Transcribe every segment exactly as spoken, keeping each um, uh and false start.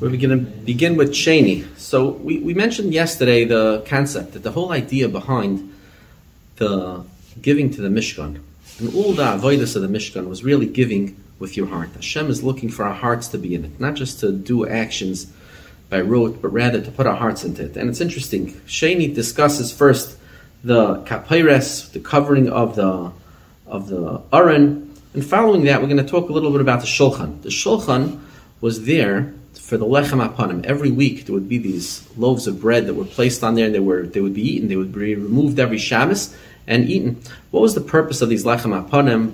We're going to begin with Sheni. So we, we mentioned yesterday the concept, that the whole idea behind the giving to the Mishkan, and all the avodas of the Mishkan was really giving with your heart. Hashem is looking for our hearts to be in it, not just to do actions by rote, but rather to put our hearts into it. And it's interesting, Sheni discusses first the kapayres, the covering of the of the Aron, and following that we're going to talk a little bit about the Shulchan. The Shulchan was there for the lechem hapanim. Every week there would be these loaves of bread that were placed on there, and they were they would be eaten. They would be removed every Shamus and eaten. What was the purpose of these lechem hapanim?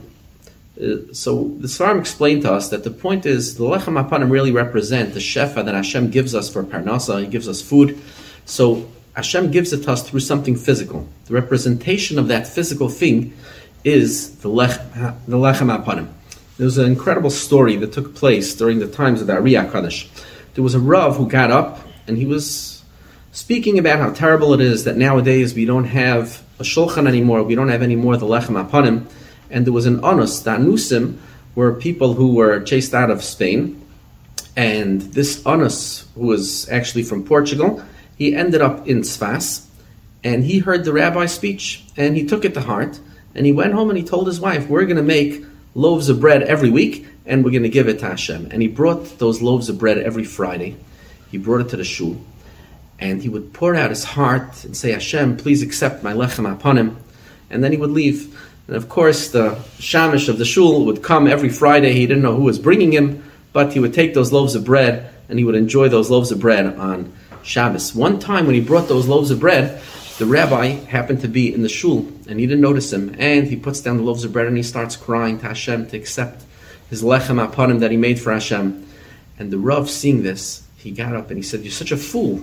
Uh, so the Sforno explained to us that the point is the lechem hapanim really represent the shefa that Hashem gives us for parnasa. He gives us food. So Hashem gives it to us through something physical. The representation of that physical thing is the lechem hapanim. There was an incredible story that took place during the times of the Ari Hakadosh. There was a Rav who got up and he was speaking about how terrible it is that nowadays we don't have a Shulchan anymore, we don't have any more the lechem hapanim. And there was an Anus, the Anusim were people who were chased out of Spain. And this Anus, who was actually from Portugal, he ended up in Sfas, and he heard the rabbi's speech, and he took it to heart, and he went home and he told his wife, we're going to make loaves of bread every week, and we're going to give it to Hashem. And he brought those loaves of bread every Friday. He brought it to the shul, and he would pour out his heart and say, Hashem, please accept my lechem hapanim. And then he would leave. And of course, the shamish of the shul would come every Friday. He didn't know who was bringing him, but he would take those loaves of bread, and he would enjoy those loaves of bread on Shabbos. One time when he brought those loaves of bread, the rabbi happened to be in the shul, and he didn't notice him, and he puts down the loaves of bread and he starts crying to Hashem to accept his lechem hapanim that he made for Hashem. And the Rav, seeing this, he got up and he said, you're such a fool.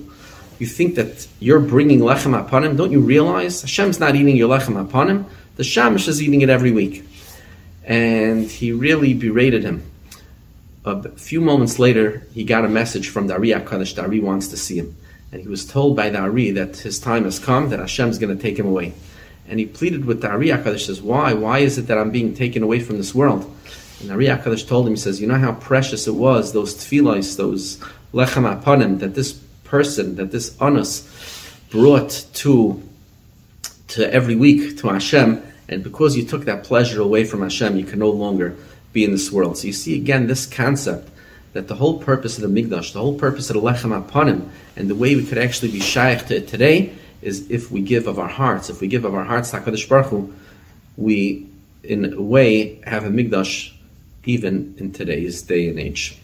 You think that you're bringing lechem hapanim? Don't you realize Hashem's not eating your lechem hapanim? The shamish is eating it every week. And he really berated him. A few moments later, he got a message from Dari HaKadosh. Dari wants to see him. And he was told by Dari that his time has come, that Hashem is going to take him away. And he pleaded with Dari HaKadosh, says, why? Why is it that I'm being taken away from this world? And Dari HaKadosh told him, he says, you know how precious it was, those tefilos, those lechem hapanim, that this person, that this anus brought to, to every week to Hashem. And because you took that pleasure away from Hashem, you can no longer be in this world. So you see again this concept, that the whole purpose of the Mikdash, the whole purpose of the lechem hapanim, and the way we could actually be shaykh to it today is if we give of our hearts. If we give of our hearts to HaKadosh Baruch Hu, we, in a way, have a Mikdash even in today's day and age.